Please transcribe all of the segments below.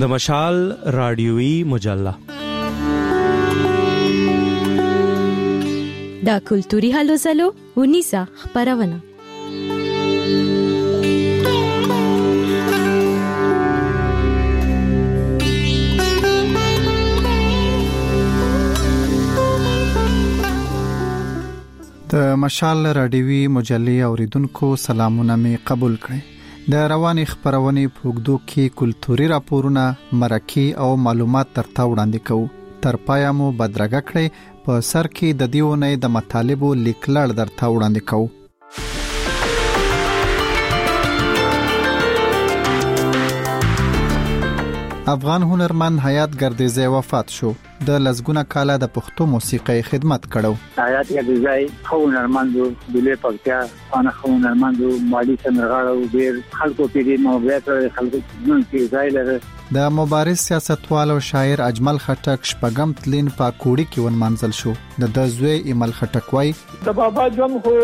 د مشال راډیويي مجله. دا کلتوري هلو ځلو ونیسه خبرونه. د مشال راډیوي مجلې اوریدونکو سلامونه مې قبول کړئ. د روانې خپرونې په اوږدو کې کلتوري راپورونه، مرکې او معلومات درته وړاندې کوو. تر پایه مو بدرګه کړئ. په سر کې د دې اونۍ د مطالبو لیکلړ درته وړاندې کوو. افغان هنرمند حیات ګردیزي وفات شو. د لزګونه کاله د پښتو موسیقي خدمت کړو. حیات ګردیزي خو هنرمند و بلې پکتیا انا خو هنرمند و مالی څنګهړو ډیر خلکو پیری موبایل خلکو کې ځای لري. د مبارز سیاستوال او شاعر اجمل خټک شپږم تلین په اکوړه کې ونمانځل شو. د دزوی اجمل خټک وای د بابا جون خو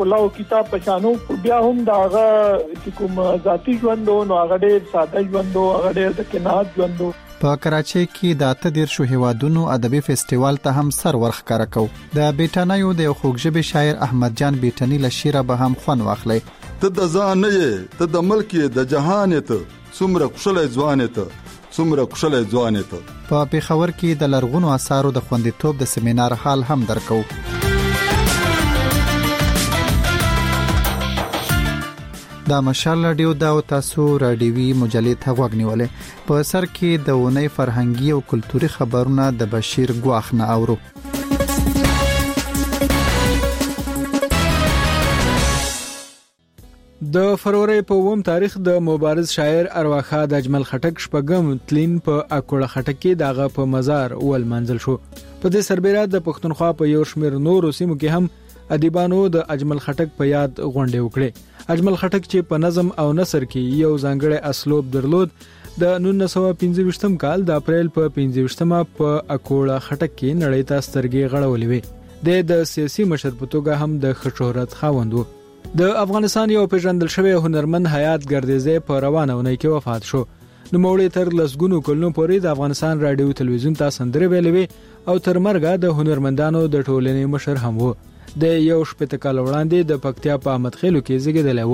کلاو کتاب پشانو بیا هم داغه چې کوم ذاتی ژوند نو هغه ډیر ساده ژوند او هغه ډیر د کناعت ژوند. په کراچۍ کې د 18 هیوادونو ادبي فستیوال ته هم سر ورخکاره کو. د بیټنیو د خوږژبې شاعر احمدجان بېټني لشیره به هم خوان واخلي. ته د ځان نه یې، ته د ملک یې، د جهان یې، ته څومره خوشاله ځوان یې، ته څومره خوشاله ځوان یې. ته په پېښور کې د لرغونو آثارو د خوندیتوب د سیمینار حال هم درکو. دا مشال راډیو دا او تاسو راډیوي مجلې ته غوږ نیولې. په سر کې د ونې فرهنګي او کلتوري خبرونه د بشیر ګواخ نه اورو. د فروری په 1 تاریخ د مبارز شاعر ارواخا د اجمل خټک شپږم تلین په اکوړه خټک کې دغه په مزار اول منزل شو. په دې سربېره د پښتونخوا په یو شمیر نورو سیمو کې هم ادیبانو د اجمل خټک په یاد غونډې وکړې. اجمل خټک چې په نظم او نثر کې یو ځانګړی اسلوب درلود، د 1925 کال د اپریل په 25مه په اکوړه خټک کې نړۍ ته سترګې غړولې وې. د سیاسي مشر په توګه هم د ښه شهرت خاوند و. د افغانستان یو پیژندل شوی هنرمند حیات ګردیزي په روانه اونۍ کې وفات شو. نوموړی تر لسګونو کلونو پورې د افغانستان راډیو تلویزیون ته سندرې ویلې وې او تر مرګه د هنرمندانو د ټولنې مشر هم و. د یو شپته کال وړاندې د پکتیا په احمد خیلو کې زیږیدلی و.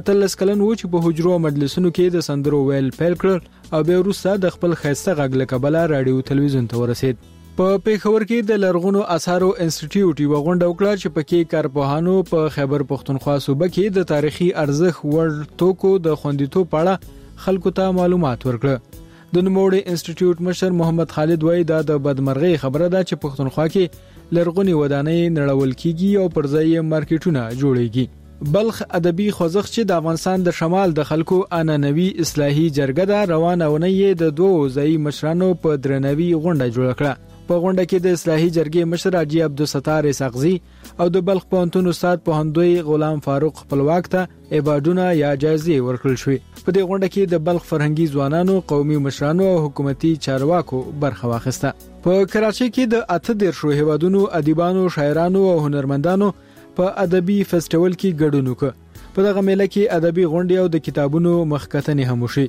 18 کلن و چې په حجرو او مجلسونو کې د سندرو ویل پیل کړل او بیا وروسته د خپل ښایسته غږ له کبله راډیو تلویزیون ته ورسید. په پېښور کې د لرغونو اثارو انسټیټیوټ یوه غونډه وکړه چې پکې کارپوهانو په خیبر پښتونخوا صوبه کې د تاریخي ارزښت وړ توکو د خوندیتوب په اړه خلکو ته معلومات ورکړه. د نوموړي انسټیټیوټ مشر محمد خالد وایي دا د بدمرغۍ خبره ده چې پښتونخوا کې لرغونی ودانۍ نړول کیږي او پر ځای یې مارکیټونه جوړیږي. بلخ ادبي خوځښت چې د افغانستان د شمال د خلکو عنعنوي اصلاحي جرګه ده، روانه اونۍ یې د دوو ځایي مشرانو په درناوي غونډه جوړه کړه. په غونډه کې د اصلاحي جرګې مشر حاجي عبدالستار اسحاقزي او د بلخ پوهنتون استاد پوهندوی غلام فاروق خپلواک ته ایوارډونه یا جایزې ورکړل شوې. په دې غونډه کې د بلخ فرهنګي ځوانانو، قومي مشرانو او حکومتي چارواکو برخه واخیسته. په کراچۍ کې د 18 هیوادونو ادیبانو، شاعرانو او هنرمندانو په ادبي فستیوال کې ګډون وکړ. په دغه میله کې ادبي غونډې او د کتابونو مخکتنې هم وشي.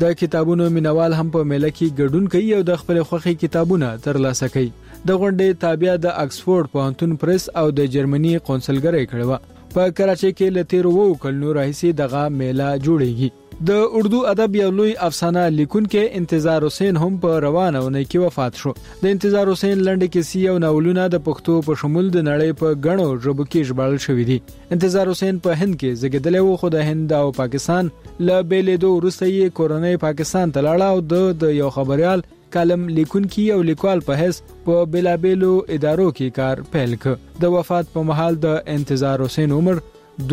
د کتابونو مینوال هم په میله کې ګډون کوي او د خپل خوخي کتابونه ترلاسه کوي. د غونډې تابع د اکسفورډ پوهنتون پریس او د جرمني قونسلګرۍ کړې وه. په کراچۍ کې له 13 کلونو راهیسې دغه میله جوړیږي. د اردو ادب یو لوی افسانه لیکونکې انتظار حسین هم په روانه اونۍ کې وفات شو. د انتظار حسین لنډې کیسې او ناولونه د پښتو په شمول د نړۍ په ګڼو ژبو کې ژباړل شوي دي. انتظار حسین په هند کې زیږېدلی و خو د هند او پاکستان له بېلېدو وروسته یې کورنۍ پاکستان ته لاړه او د یو خبریال، کالم لیکونکي او لیکوال په حیث په بېلابېلو ادارو کې کار پیل کړ. د وفات په مهال د انتظار حسین عمر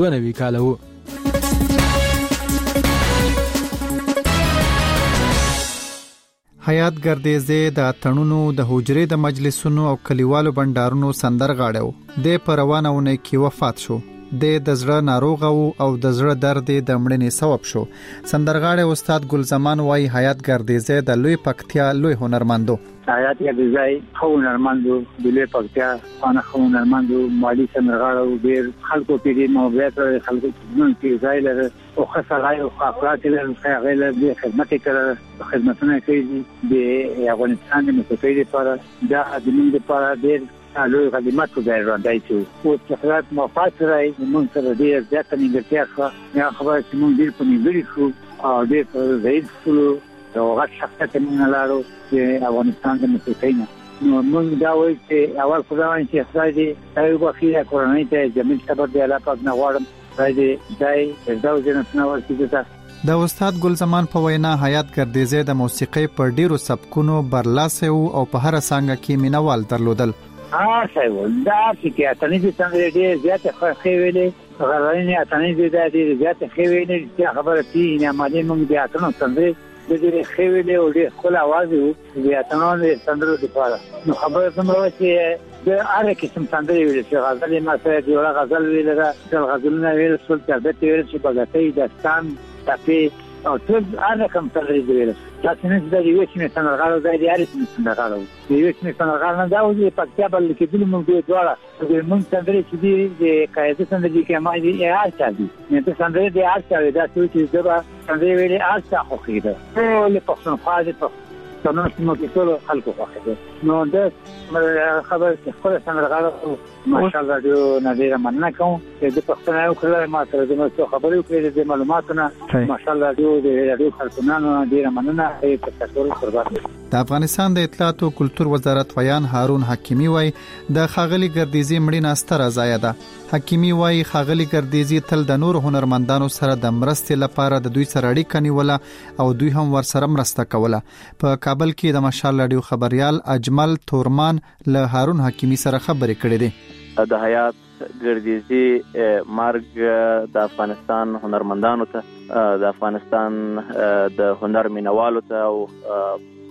92 کاله و. حیات ګردیزي د تنونو، د حجرې، د مجلسونو او کلیوالو بندارونو سندرغاړی و. د په روانه اونۍ کې وفات شو. د زړه ناروغ او د زړه درد د مړینې سبب شو. سندرغاړی استاد ګل زمان وایي حیات ګردیزي د لوی پکتیا لوی هنرمند و. حیات ګردیزي خو هنرمند و، د لوی پکتیا خانه خو هنرمند و، مالي سندرغاړی و، ډېر خلکو پېرې موبایل لري، خلکو کې ځای لري او ښه سړی او ښه افراد لري، ښه هغه له دې خدمت یې کړی، خدمتونه یې کړي د افغانستان د موسیقۍ لپاره، دا ادمي لپاره ډېر لوی خدمات وړاندې شوي. اوس چې حالات مفاصل راي موږ سره ډېر زیاته نیمګړتیا شوه. یا خبره چې موږ ډېر په نیمګړي شو او ډېر په ضعیف شولو او هغه شخصیت یې موږ نه لرو چې افغانستان د موسیقۍ نه. نو موږ دا وایو چې اول خو دا وایو چې خدای دې دا یو بخښي دا کورنۍ ته جمیل صبر دې الله پاک نه غواړم خدای دې دای فردوس جنتونه ورکړي تاسو. د استاد ګل زمان په وینا حیات ګردیزي د موسیقۍ پر ډېرو سبکونو برلاسه او په هر څانګه کې مینوال درلودل. ها صاحب دا چې اتنې دې څنګه دې زیاته خو ویلې غوړنې اتنې دې دې زیاته خو ویلې چې خبره تي نه مالې موږ دې اتنو څنګه دې خو ویلې او دې خپل आवाज دې اتنو دې څنګه دې پاره نو خبره زموږ چې د اره کې څنګه څنګه ویلې چې غزل ما سره دې ولا غزل ویلې دا چې غزل نه ویل څول چې دې ویل چې بغاتې داستان تپې او ټول اره کوم څنګه دې ویل تاسو نه دې یو چې مثلا غاړو ځای دې اړیکې څنګه غاړو یو چې څنګه غاړو دا وځي پکتیا بل کې دې موږ دې جوړه چې موږ څنګه چې دې قاعده څنګه دې کې ما دې یاد شادي نه ته څنګه دې یاد شادي دا څه چې زبا څنګه ویلې آسه خو خیره ټول په څون فاز په څون نو کې ټول خلکو واخله نو دا خبر چې خپل څنګه غاړو ماشال راډیو نادره مننه کوم چې دې پښتنه یو کله ما سره دې خبرې وکړې دې معلوماتونه ماشال راډیو دې راډیو خلکونانو ډېر مننه یې تشکر وکړم. د افغانستان د اطلاعات او کلتور وزارت ویان هارون حکیمي وای د خاغلی ګردیزي مړینه ستره زیاده. حکیمي وای خاغلی ګردیزي تل د نور هنرمندانو سره د مرستې لپاره د دوی سره اړیکه نیوله او دوی هم ورسره مرسته کوله. په کابل کې د مشال راډیو خبريال اجمل تورمان له هارون حکیمي سره خبرې کړې دي. د حیات ګردیزي مرګ د افغانستان هنرمندانو ته، د افغانستان د هنر مینوالو ته او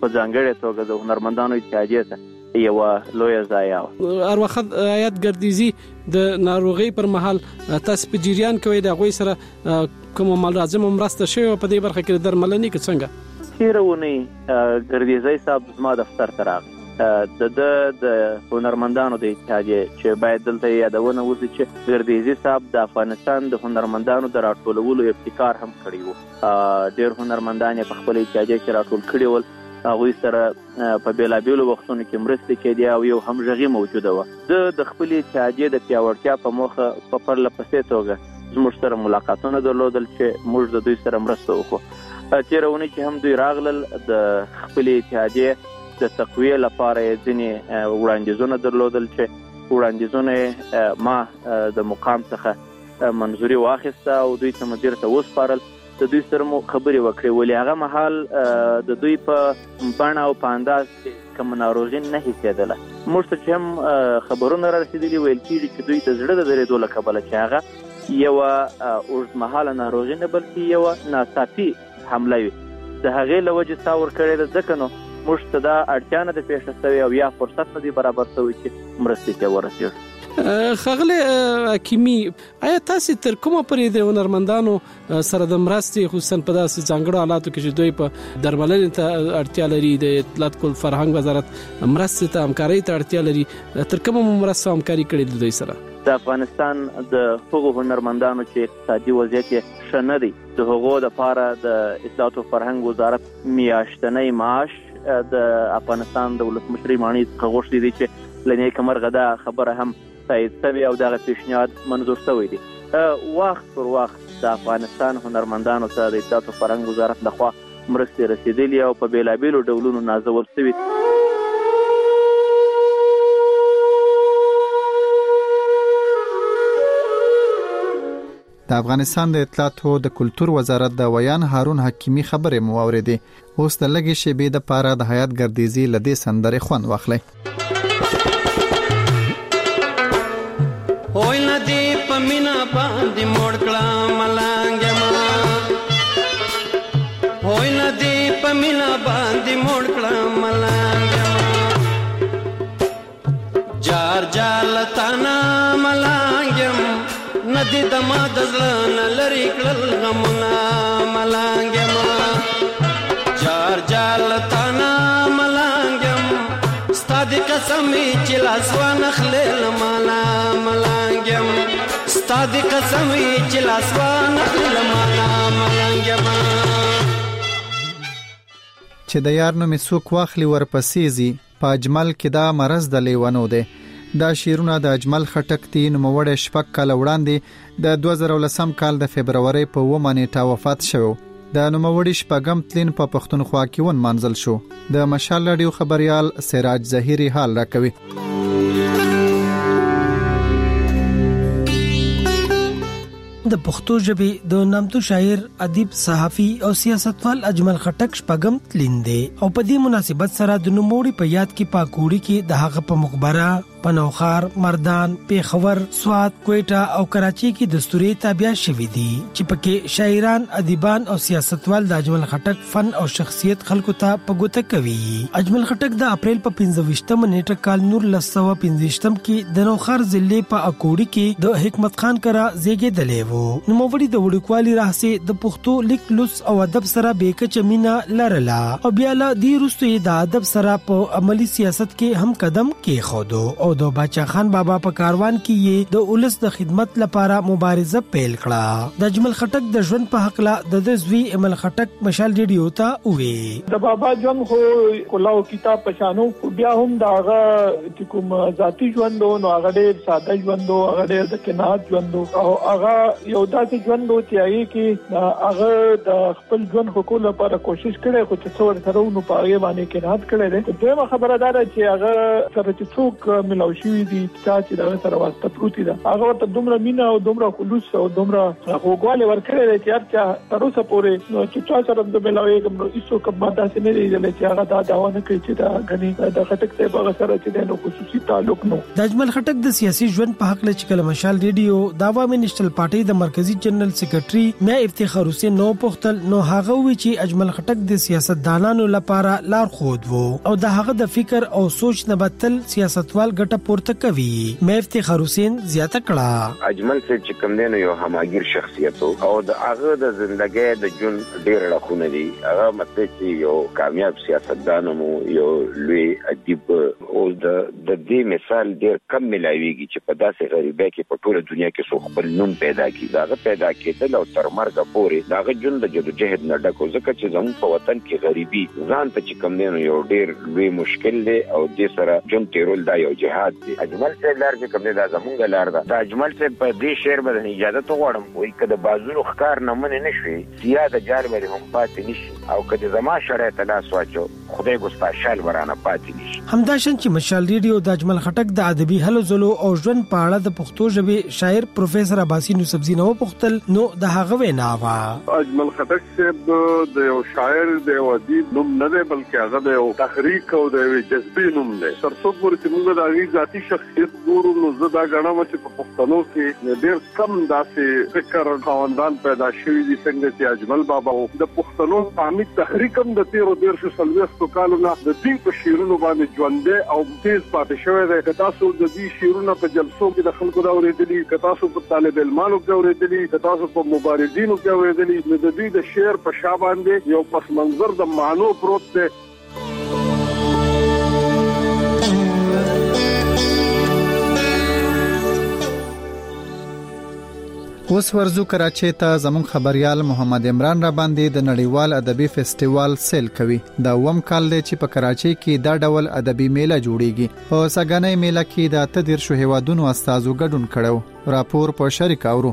په ځانګړې توګه د هنرمندانو اتحادیې ته یو لوی ضایعه وه. هر وخت حیات ګردیزي د ناروغۍ پر مهال تاسو په جریان کوئ د هغوی سره کوم ملازم مرسته شوې په دې برخه کې د درملنې کې څنګه؟ تېره اونۍ ګردیزي صاحب زما دفتر ته راغی. د هنرمندانو د اتحادیې چې باید دلته یادونه وشي چې ګردیزي صاحب د افغانستان د هنرمندانو د راټولولو ابتکار هم کړی و. ډېر هنرمندان یې په خپل اتحادیې کې راټول کړي ول، هغوی سره په بېلابېلو وختونو کې مرستې کېدې او یو همغږي موجوده وه. د خپلې اتحادیې د پیاوړتیا په موخه په پرلهپسې توګه زموږ سره ملاقاتونه درلودل چې موږ د دوی سره مرسته وکړو. تېره اونۍ چې هم دوی راغلل د خپلې اتحادیې د تقویه لپاره ځینې وړاندیزونه درلودل چې وړاندیزونه ما د مقام څخه منظوري واخیسته او دوی ته مدیر ته وسپارل. د دوی سره مو خبرې وکړې، ولې هغه مهال د دوی په بڼه او په انداز کې کوم ناروغي نه حسېدله. موږ ته چې هم خبرونه را رسېدلي ویل کېږي چې دوی د زړه د درېدو له کبله چې هغه یوه اوږدمهاله ناروغي نه بلکې یوه ناڅاپي حمله وي، د هغې له وجې سا ورکړې ده. ځکه نو موږ ته دا اړتیا نه ده پېښه شوې او یا فرصت نه دی برابر شوی چې مرستې ته ورسېږو. ښاغلی حکیمي، آیا تاسې تر کومه پورې د هنرمندانو سره د مرستې خصوصا په داسې ځانګړو حالاتو کې چې دوی په درملنې ته اړتیا لري، د اطلاعات کل فرهنګ وزارت مرستې ته همکارۍ ته اړتیا لري، تر کومه مو مرسته او همکاري کړې د دوی سره؟ د افغانستان د هغو هنرمندانو چې اقتصادي وضعیت یې ښه نه دی د هغو دپاره د اطلاعات فرهنګ وزارت میاشتنی معاش د افغانستان د ولسمشرۍ ماڼۍ څخه غوښتې دي چې له نیکه مرغه دا خبره هم تایید شوې او دغه پیشنهاد منظور شوی دی. وخت پر وخت د افغانستان هنرمندانو ته د اطلاعات او فرهنګ وزارت لخوا مرستې رسېدلي او په بېلابېلو ډولونو نازول شوي. د افغانستان د اطلاعات او د کلتور وزارت د ویان هارون حکیمي خبرې مو اوریدې. اوس د لږې شیبې دپاره د حیات ګردیزي له دې سندرې خوند واخلئ. اوی نه دې په مینه باندې موړ کړه ملانګما، اوی نه دې په مینه باندې موړ کړه ملانګما، جار جار لتانا ملانګم دې د ما د زړه نه لرې کړل غمونه ملانګم جار جار لتانا ملانګم ستا د قسم چې لاس وانخلې لمانا ملانګم ستا د قسم چې لاس وانخلې لمانا ملانګم چې د یار نو می څوک واخلي ورپسې زی په اجمل کې دا مرز د لیونو دی. دا شیرونه د اجمل خټک تی نوموړی شپږ کاله وړاندې د 2019 کال د فبرورۍ په 9 نیټه وفات شو. د نوموړي شپږم تلین په پښتونخوا کې ون منزل شو. د مشال راډیو خبريال سراج ظهيري حال راکوي. د پښتو ژبې د نامتو شاعر، ادیب، صحافي او سیاستوال اجمل خټک شپږم تلین دی او په دې مناسبت سره د نوموړي په یاد کې پاکوړي کې د هغه په مقبره، پنوخار، مردان، پیښور، سوات، کویټه او کراچۍ کې دستوري تابع شوي دي چې پکې شاعران، ادیبان او سیاستوال د اجمل خټک فن او شخصیت خلکو ته په ګوته کوي. اجمل خټک د اپریل په 25 نیټه کال 1915 کې د نوخار ضلع په اکوړه کې د حکمت خان کرا زیږیدلی و. نوموړي د وړوکوالي راهیسې د پښتو لیک، لوست او ادب سره بېکچه مینه لرله او بیا له دې وروسته یې د ادب سره په عملي سیاست کې هم قدم کېښودو او د باچا خان بابا په کاروان کې یې د ولس د خدمت لپاره مبارزه پیل کړه. د اجمل خټک د ژوند په هکله د ده زوی اجمل خټک مشال ریډیو ته وویل: د بابا ژوند خو کلاو کتاب پشانو، بیا هم د هغه چې کوم ذاتي ژوند و نو هغه ډېر ساده ژوند و، هغه ډېر د قناعت ژوند و او هغه یو داسې ژوند و چې هغې کې هغه د خپل ژوند ښه کولو لپاره کوشش کړی، خو چې څه ورسره و نو په هغې باندې قناعت کړی دی. دویمه خبره دا ده چې هغه سره چې څوک میلاو شوي دي، چا چې د هغه سره واسطه پروتې ده، هغه ورته دومره مینه او دومره خلوص او دومره خوږوالی ورکړی دی چې هر چا تر اوسه پورې چې چا سره زه میلاوېږم نو هېڅوک ما داسې نه دی لیدلی چې هغه دا دعوا نه کړي چې دا ګنې د خټک صاحب هغه سره چې دی نو خصوصي تعلق نه. د اجمل خټک د سیاسي ژوند په هکله چې کله مشال ریډیو د عوامي نیشنل پارټۍ د مرکزی جنرال سیکرټري میا افتخار حسین نو پختل نو هغه وی چې اجمل خټک د سیاستدانانو لپاره لار خود وو او د هغه د فکر او سوچ نه بدل سیاستوال ګټه پورته کوي. میا افتخار حسین زیاته کړه: اجمل سره چې کوم دی نو یو هماګیر شخصیت او د هغه د ژوندګي د جون ډیر لخونه دي. هغه مته چې یو کامیاب سیاستدان مو، یو لوی ادیب او د دې مثال ډیر کم ملایويږي چې په داسې غریبه کې په ټوله دنیا کې څو خپل نوم پیدا کېدل او تر مرګه پورې دغه ژوند د جدوجهد نه ډک و، ځکه چې زموږ په وطن کې غریبي ځان ته چې کم دی نو یو ډېر لوی مشکل دی او دې سره ژوند تېرول دا یو جهاد دی. اجمل صاحب لار چې کم دی دا زموږ لار ده. د اجمل صاحب په دې شعر باندې اجازه ته غواړم وایي: که د بازونو ښکار نه منې نه شوې، سیا د جال باندې هم پاتې نه شي، او که د زما شړی ته لاس واچو، خدای ګستا شال ورانه پاتې نه شي. همداشان چې مشال ریډیو د اجمل خټک د ادبي هلو ځلو او ژوند په اړه د پښتو ژبې شاعر پروفیسر عباسي سبزی نو پختل نو د هغه وینا وا: اجمل خټک صاحب د یو شاعر، د یو ادیب نوم نه دی، بلکې هغه د یو تحریک او د یو جذبې نوم دی. تر څو پورې چې موږ د هغې ذاتي شخصیت ګورو نو زه دا ګڼم چې په پښتنو کې ډېر کم داسې فکر خاوندان پیدا شوي دي څنګه چې اجمل بابا و. د پښتنو قامي تحریک هم د تېرو 1300 کالو نه د دوی په شعرونو باندې ژوندی او تیز پاتې شوی دی. که تاسو د دې شعرونه په جلسو کې د خلکو دا اورېدلي، که تاسو په طالب علمانو اورېدلي، که تاسو په مبارزینو کې اورېدلي، نو د دوی د شعر په شا باندې یو پس منظر د معنو پروت دی. اوس ورزو کراچۍ ته. زمون خبريال محمد عمران را باندې د نړیوال ادبي فیسټیوال سیل کوي. دا وم کال دی چې په کراچۍ کې دا ډول ادبي میله جوړیږي. په سګنۍ میله کې د 13 هیوادونو استادو ګډون کړو. راپور په شریک اورو.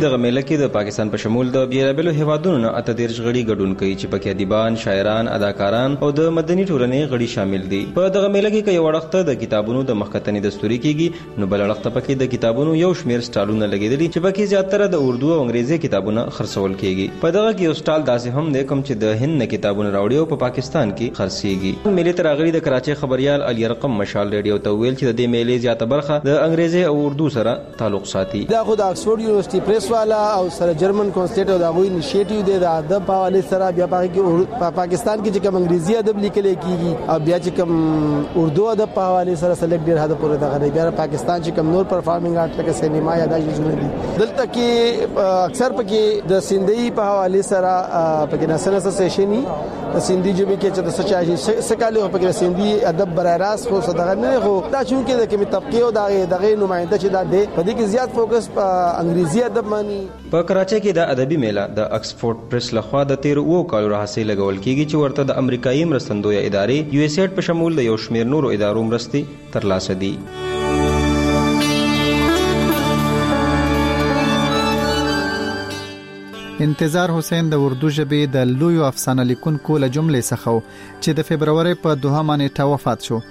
دغه میله کې د پاکستان په شمول د بیلابلو هیوادونو نه 13 غړي ګډون کوي چې پکې ادیبان، شاعران، اداکاران او د مدني ټولنې غړي شامل دي. په دغه میله کې یو اړخته د کتابونو د مخکتنې دستوري کېږي، نو بل اړخته پکې د کتابونو یو شمیر سټالونه لګېدلي چې پکې زیاتره د اردو او انګریزي کتابونه خرڅول کېږي. په دغه کې یو سټال داسې هم دی کوم چې د هند نه کتابونه راوړي او په پاکستان کې خرڅېږي. میلې ته راغلي د کراچۍ خبريال علي رقم مشال ریډیو ته وویل چې د دې میلې زیاته برخه د انګریزي او اردو سره تعلق ساتي. دا خو د اکسفورډ یونیورسټي پریس پولیس والا او سره جرمن کانسټیټ او دا غوي انیشیټیو دی د ادب په حواله سره بیا په پاکستان کې چې کوم انګریزي ادب لیکل کیږي او بیا چې کوم اردو ادب په حواله سره سلیکټ ډیر هدا پورې دغه بیا پاکستان چې کوم نور پرفارمینګ آرټ لکه سینما یا داسې ژوند دي دلته کې اکثر پکې د سندۍ په حواله سره پکې نسل اسوسیشن سندھی جو بھی کیچ د سچا سکاله په کې سندھی ادب برای راست خو صدغه نه خو دا چون کې د کوم طبقه او دغه نمائنده چې دا دی په دې کې زیات فوکس انګریزي ادب باندې په کراچۍ کې د ادبي میله د اکسفورد پریس لخوا د 13 کال راهسي لګول کیږي چې ورته د امریکایي مرستندوی ادارې یو ایسټ په شمول د یو شمیر نورو ادارو مرستې ترلاسه دي. انتظار حسین د اردو ژبې د لویو افسانه لیکونکو له جملې څخه چې د فبروري په 2 مانیټه وفات شو د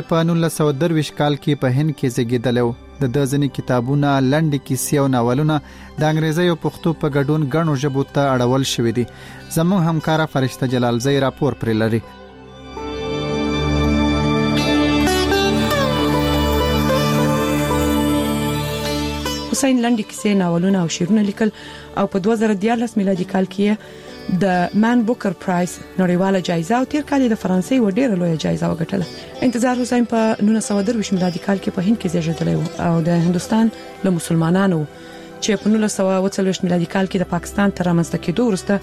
1923 کال کې په هند کې زیږیدل. د دزنی کتابونه لنډ کیسې او ناولونه د انګریزي او پښتو په ګډون غنو ژبو ته اړول شوې دي. زموږ همکارا فرشته جلال زئی راپور پرې لري. حسین لنډ کیسې ناولونه او شعرونه لیکل او په 2014 میلادي کال کې د مان بوکر پرایز نړیواله جایزه او تیر کال د فرانسې و ډیره لویه جایزه وګټله. انتظار حسین په 1923 میلادي کال کې په هند کې زیږیدلی او د هندستان له مسلمانانو چې په 1940 میلادي کال کې د پاکستان تر رامنځته کېدو وروسته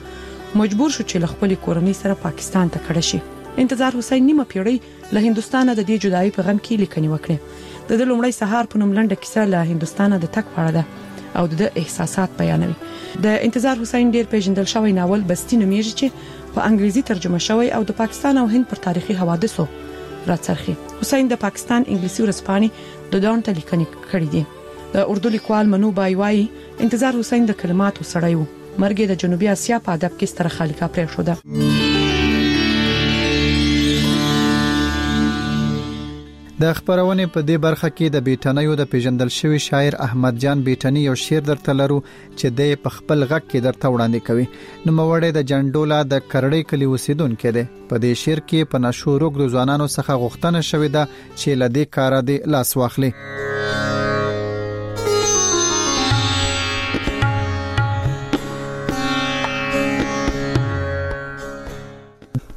مجبور شو چې له خپلې کورنۍ سره پاکستان ته کډه شي. انتظار حسین نیمه پیړۍ له هندستانه د دې جدایۍ په غم کې لیکنې وکړې. د ده لومړی سهار په نوم لنډه کیسه له هندستانه د تګ په اړه ده او د احساسات بیانوي. د انتظار حسین ډیر پیژندل شوی ناول بستی نومیږي چې په انګلیزي ترجمه شوی او د پاکستان او هند پر تاریخي حوادثو راڅرخي. حسین د پاکستان انګلیسي ورځپاڼې د دان ته لیکنې کړې دي. د اردو لیکوال منو بای وای انتظار حسین د کلماتو سړی و. مرګ د جنوبي اسیا په ادب کې ستره خالیکا پرې شو ده. د خبرونې په دې برخه کې د بیټنیو د پیژندل شوی شاعر احمدجان بېټني یو شعر درته لرو چې د په خپل غږ کې درته وړاندې کوي. نوموړی د جنډولا د کرړۍ کلي اوسیدونکی دی. په دې شعر کې په ناشوروګ د ځوانانو څخه غوښتنه شوې ده چې له دې کاره د لاس واخلي.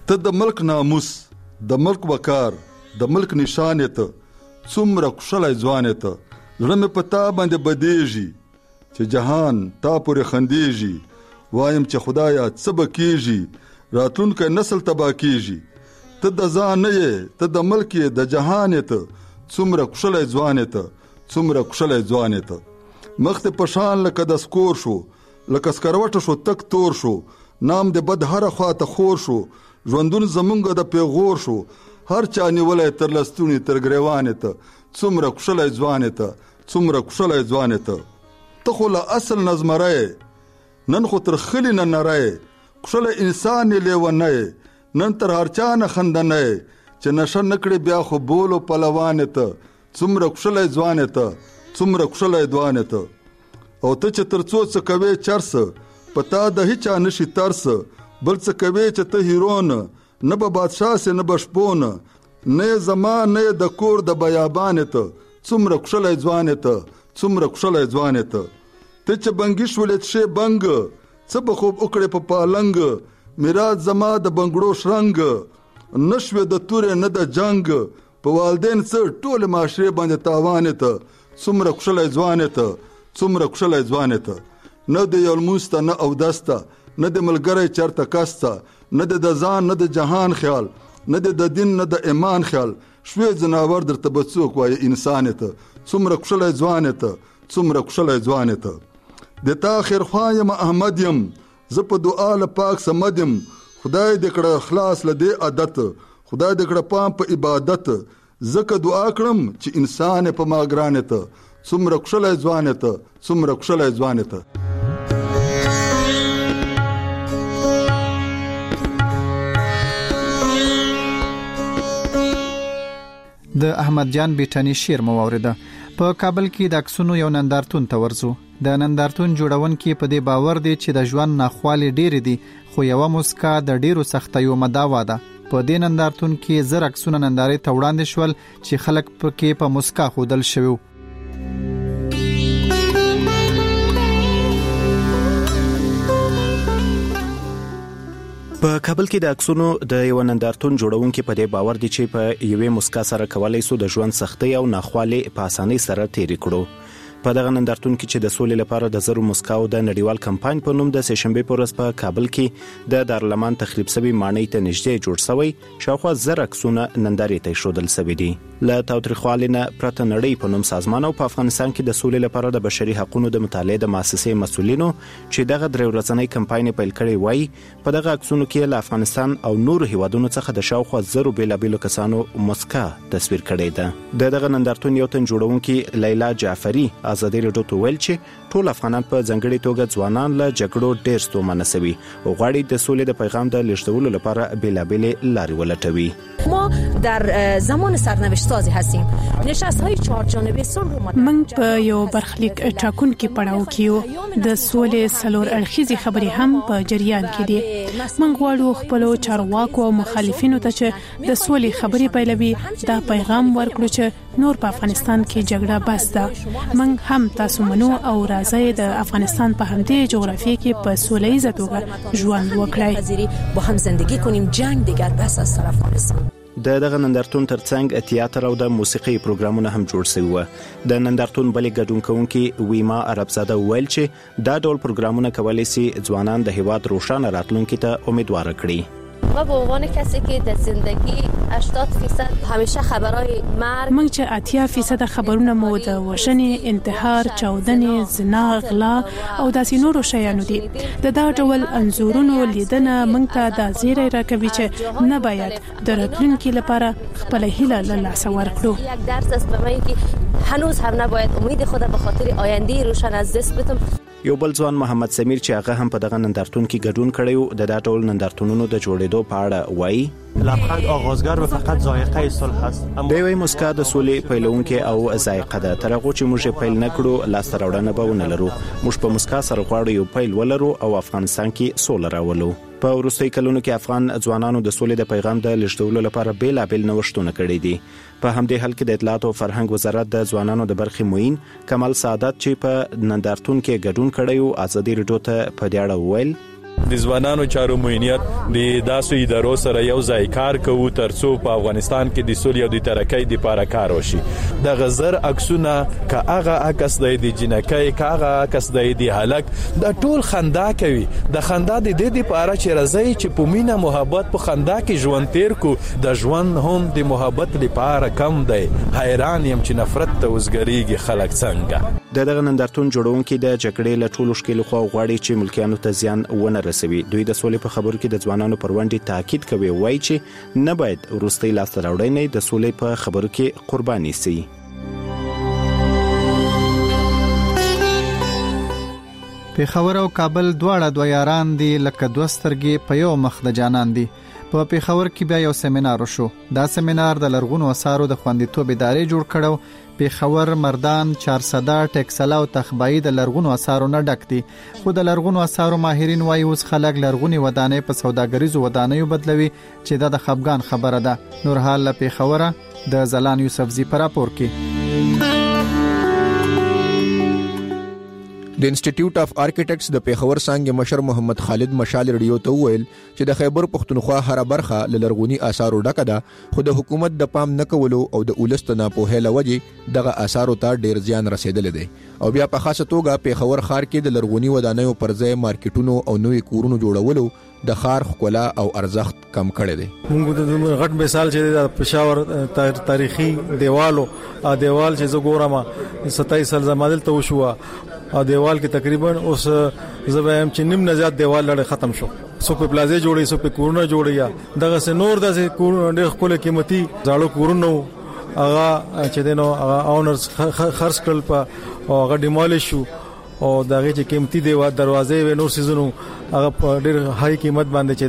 ته د ملک ناموس، د ملک وقار، د ملک نشان ته څومره خوشاله ځوان ته زړه مې پتا باندې بدېږي چې جهان تا پورې خندېږي. وایم چې خدایا څه به کېږي، راتلونکی نسل تباه کېږي. ته د ځان نه یې، ته د ملک یې، د جهان ته څومره خوشاله ځوان ته څومره خوشاله ځوان ته مخ ته پشان لکه د سکور شو، لکه سکروټ شو، تک تور شو، نام دې بد هر خوا ته خور شو، ژوندون زمونږ د پیغور شو، هر چا نیولی تر لستونې تر ګریوانې ته څومره خوشاله ځوانې ته څومره خوشاله ځوانې ته. ته خو له اصل نظمره یې، نن خو تر خلي نه نره یې، خوشاله انسان یې لیونه یې، نن تر هر چا نه خندنه یې چې نشه نه کړې بیا خو بولو پلوانې ته څومره خوشاله ځوانې ته څومره خوشاله ځوانې ته. او ته چې تر څو څه کوې چرسه، په تا د هیچا نشي ترسه، بل څه کوې چې ته هیرونه نه به بادشاه سي، نه به شپونه، نه زما، نه د کور د بیابانې ته څومره خوشاله ځوانې ته څومره خوشاله ځوانې ته. ته چې بنګي شولې شې بنګ، څه به خوب وکړې په پالنګ، میراث زما د بنګړو شرنګ، نشوې د تورې نه د جنګ، په والدین څه ټول معاشرې باندې تاوانې ته څومره خوشاله ځوانې ته څومره خوشاله ځوانې ته. نه د یو لمسته، نه اودسته، نه د ملګری چرته کسته، نه د ځان نه د جهان خیال، نه د دین نه د ایمان خیال. شوی ځناور درته به څوک وایي انسان ته څومره خوشاله ځوان ته څومره خوشاله ځوان ته. د تا خیر خوا یم احمد یم، زه په دعا له پاک سمد یم، خدای دې کړه خلاص له دې عادت، خدای دې کړه پام په عبادت، زکه دعا کړم چې انسان په ما ګران ته څومره خوشاله ځوان ته څومره خوشاله ځوان ته. د احمدجان بېټني شعر مو واورېده. په کابل کې د عکسونو یو نندارتون ته ورزو. د نندارتون جوړونکي په دې باور دي چې د ژوند ناخوالې ډېرې دي، خو یوه موسکا د ډېرو سختیو مداوا ده. په دې نندارتون کې زر عکسونه نندارې ته وړاندې شول چې خلک پکې په موسکا ښودل شوي. په کابل کې د عکسونو د یو نندارتون جوړونکي په دې باور دي چې په یوې موسکا سره کولی شو د ژوند سختۍ او ناخوالې په اسانۍ سره تېرې کړو. په دغه نندارتون کې چې د سولې لپاره د زرو موسکاو د نړیوال کمپاین په نوم د سهشنبې په ورځ په کابل کې د دارالمان تخریب شوي ماڼۍ ته نږدې جوړ شوی شاوخوا 1000 عکسونه نندارې ته ایښودل شوي دي. له تاوتریخوالي نه پرته نړۍ په نوم سازمان او په افغانستان کې د سولې لپاره د بشري حقونو د مطالعې د مؤسسې مسؤلینو چې دغه درې ورځنۍ کمپاین پیل کړی وایي په دغه عکسونو کې له افغانستان او نورو هیوادونو څخه د شاوخوا 1000 بېلابېلو کسانو مسکا تصویر کړې ده. دغه نندارتون یو تن جوړونکي لیلا جعفري ازادي رادیو ته ویل چې ټول افغانان په ځنګړې توګه ځوانان له جګړو ډېر ستومانه شوي او غواړي د سولې د پیغام د لېږدولو لپاره بېلابېلې لارې ولټوي. ما در زمان سرنوشت سازی هستیم. نشست‌های چهارجانبه صلح موږ په یو برخلیک ټاکونکي پړاو کې یو. د سولې څلور اړخیزې خبرې هم په جریان کې دي. موږ غواړو خپلو چارواکو او مخالفینو ته چې د سولې خبرې پیلوي دا پیغام ورکړو چې نور په افغانستان کې جګړه بس ده. موږ هم تاسو منو او راځئ د افغانستان په همدې جغرافیه کې په سوله ییزه توګه ژوند وکړئ. د دغه نندارتون ترڅنګ تیاتر او د موسیقي پروګرامونه هم جوړ شوي وو. د نندارتون بلې ګډون کوونکي ویما عربزاده ویل چې دا ډول پروګرامونه کولی سي ځوانان د هیواد روښانه راتلونکي ته امیدوار کړي. موږ چې 80% خبرونه مو د وژنې، انتحار، چاودنې، زنا، غلا او داسې نورو شیانو دي. د دا ډول انځورونو لیدنه موږ ته دا زیری راکوي چې نه باید د راتلونکي لپاره خپله هیله له لاسه ورکړو. یو بل ځوان محمد سمیر چې هغه هم په دغه نندارتون کې ګډون کړی د دا ټول نندارتونونو د جوړېدو په اړه وایي. لبخند آغازگر و فقط ذائقه صلح است. دی وایي موسکا د سولې پیلونکې او ذائقه ده. تر هغو چې موږ یې پیل نه کړو لاسته راوړنه به ونه لرو. موږ په موسکا سره غواړو یو پیل ولرو او افغانستان کې سوله راولو. په وروستیو کلونو کې افغان ځوانانو د سولې د پیغام د لېږدولو لپاره بېلابېل نوښتونه کړي دي. په همدې حال کې د اطلاعات او فرهنګ وزارت د ځوانانو د برخې معین کمال سعادت چې په نندارتون کې ګډون کړی و ازادي رادیو ته په دې اړه وویل. د ځوانانو چارو معینیت د داسو ادارو سره یو ځای کار کوو ترڅو په افغانستان کې د سولې او د ترقۍ لپاره کار وشي. د غزر عکسونه که هغه عکس دی د جنکۍ، که هغه عکس دی د هلک، دا ټول خندا کوي. د خندا د دې لپاره چې راځي چې په مینه محبت په خندا کې ژوند تیر کو. د ژوند هم د محبت لپاره کم دی. حیران یم چې نفرت ته وزګریږي خلک څنګه. د دغه نندارتون جوړونکي د جګړې له ټولو ښکېلو خواو غواړي چې ملکیانو ته زیان ونه رسوي. دوی د سولې په خبرو کې د ځوانانو پر ونډې تاکید کوي. وایي چې نه باید وروستۍ لاسته راوړنې د سولې په خبرو کې قرباني شي. پېښور او کابل دواړه دوه یاران دي، لکه دوه سترګې په یو مخ د جانان دي. په پېښور کې بیا یو سیمینار وشو. دا سیمینار د لرغونو اثارو د خوندیتوب ادارې جوړ کړو. پېښور، مردان، چارسده، ټکسلا او تخبایی د لرغونو اثارو نه ډک دي. خو د لرغونو اثارو ماهرین وایي اوس خلک لرغونې ودانۍ په سوداګریزو ودانیو بدلوي چې دا د خپګان خبره ده. نور حال له پېښوره د زلان یوسفزي په راپور کې. د انسټیټیوټ اف آرکیټیکټس د پېښور څانګې مشر محمد خالد مشال رډیو ته وویل چې د خیبر پښتونخوا هره برخه له لرغوني آثارو ډکه ده، خو د حکومت د پام نه کولو او د اولس د ناپوهۍ له وجې دغه آثارو ته ډېر زیان رسېدلی دی. او بیا په خاصه توګه پېښور ښار کې د لرغوني ودانیو پر ځای مارکیټونو او نوې کورونو جوړولو د ښار ښکلا او ارزښت کم کړی دی. موږ د دومره غټ مثال چې د پېښور تاریخي دیوالو دیوال چې زه ګورم 27 سال زما دلته وشوه او دیوال کې تقریبا اوس زبایم چې نیم نه زیات دیوال لړ ختم شو. سو په پلازې جوړې، سو په کورونه جوړیا، دغه سه نور داسې کورونه ډېر خپل قیمتي زاړو کورونه هغه چې دینو هغه اونرز خرڅ کړل په هغه ډیمولیش شو او دغه چې قیمتي دیوال دروازې و نور سيزونو هغه ډېر هاي قیمت باندې چې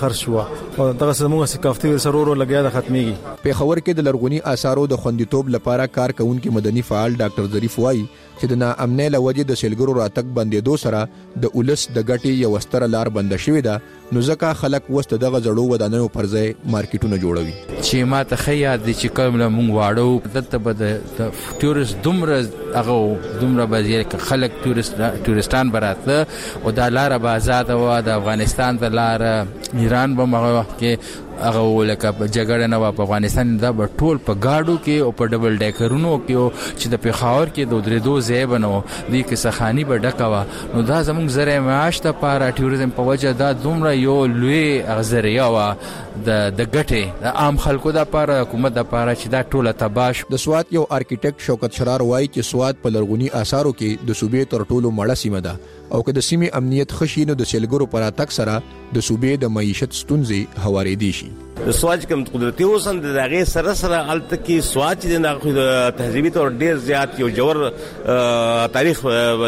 خرڅ شو. او دغه سموږه ثقافتي سرورو لګیا د ختميږي. پیښور کې د لرغونی آثارو د خوندیتوب لپاره کار کوونکي مدني فعال ډاکټر ظریف وایي چې د ناامنۍ له وجې د سیلګرو راتګ بندېدو سره د ولس د ګټې یو ستره لار بنده شوې ده، نو ځکه خلک وسته دغه زړو ودانیو پر ځای مارکیټونه جوړوي. چې ماته ښه یاد دی چې کوم له مونږ واړو دلته به د ټورست دومره به خلک ټورستان به راته او دا لاره به آزاده وه د افغانستان د لاره، ایران به مغه وخت کې هغه لکه جګړه نه وه په افغانستان، دا به ټول په ګاډو کې او په ډبل ډیکرونو کې او چې د پیښور کې د درېدو ځای به نه و، دوی کیسهخاني به ډکه وه. نو دا زموږ ذریعه معاش دپاره ټوریزم په وجه دا دومره یو لوی هغه ذریعه وه د ګټې د عام خلکو دپاره، حکومت دپاره، چې دا ټوله تباه شو. د سوات یو آرکیټیکټ شوکت شرار وایي چې سوات په لرغوني آثارو کې د صوبې تر ټولو مړه سیمه ده او که د سیمې امنیت ښه شي نو د سیلګرو پر راتګ سره د صوبې د معیشت ستونزې هوارېدی شي. د سوات کم قدرتي اوسن د هغې سره سره هلته کې سوات چې دی د تهذیبي طور ډېر زیات یو ژور تاریخ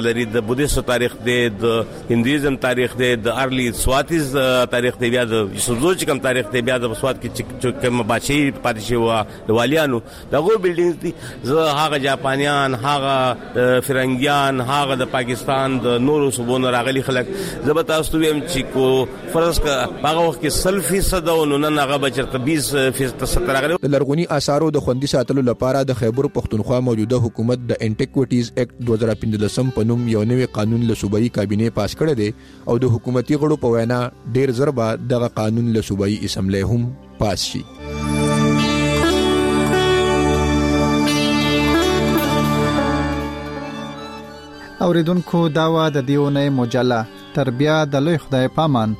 لري، د بودیسو تاریخ دی، د هندویزم تاریخ دی، د ارلی سواتیز تاریخ دی، بیا د یسوفزو چې کوم تاریخ دی، بیا د سوات کې چې کوم بادشاهي پاتې شوې وه د والیانو د هغو بلډینګ دي، زه هغه جاپانیان، هغه فرنګیان، هغه د پاکستان د نورو صوبونو راغلي خلک. زه به تاسو ته ویم چې کو فرض په هغه وخت کې 100% او نن هغه به چېرته 20% راغلي. د لرغوني آثارو د خوندي ساتلو لپاره د خیبر پښتونخوا موجوده حکومت د انټیکوټیز اکټ 2015 په نوم یو نوی قانون له صوبایي کابینې پاس کړی دی او د حکومتي غړو په وینا ډېر ژر به دغه قانون له صوبایي اسمبلۍ هم پاس شي. اوریدونکو دا وا د دیونه مجله تربیه د لوی خدای پامان.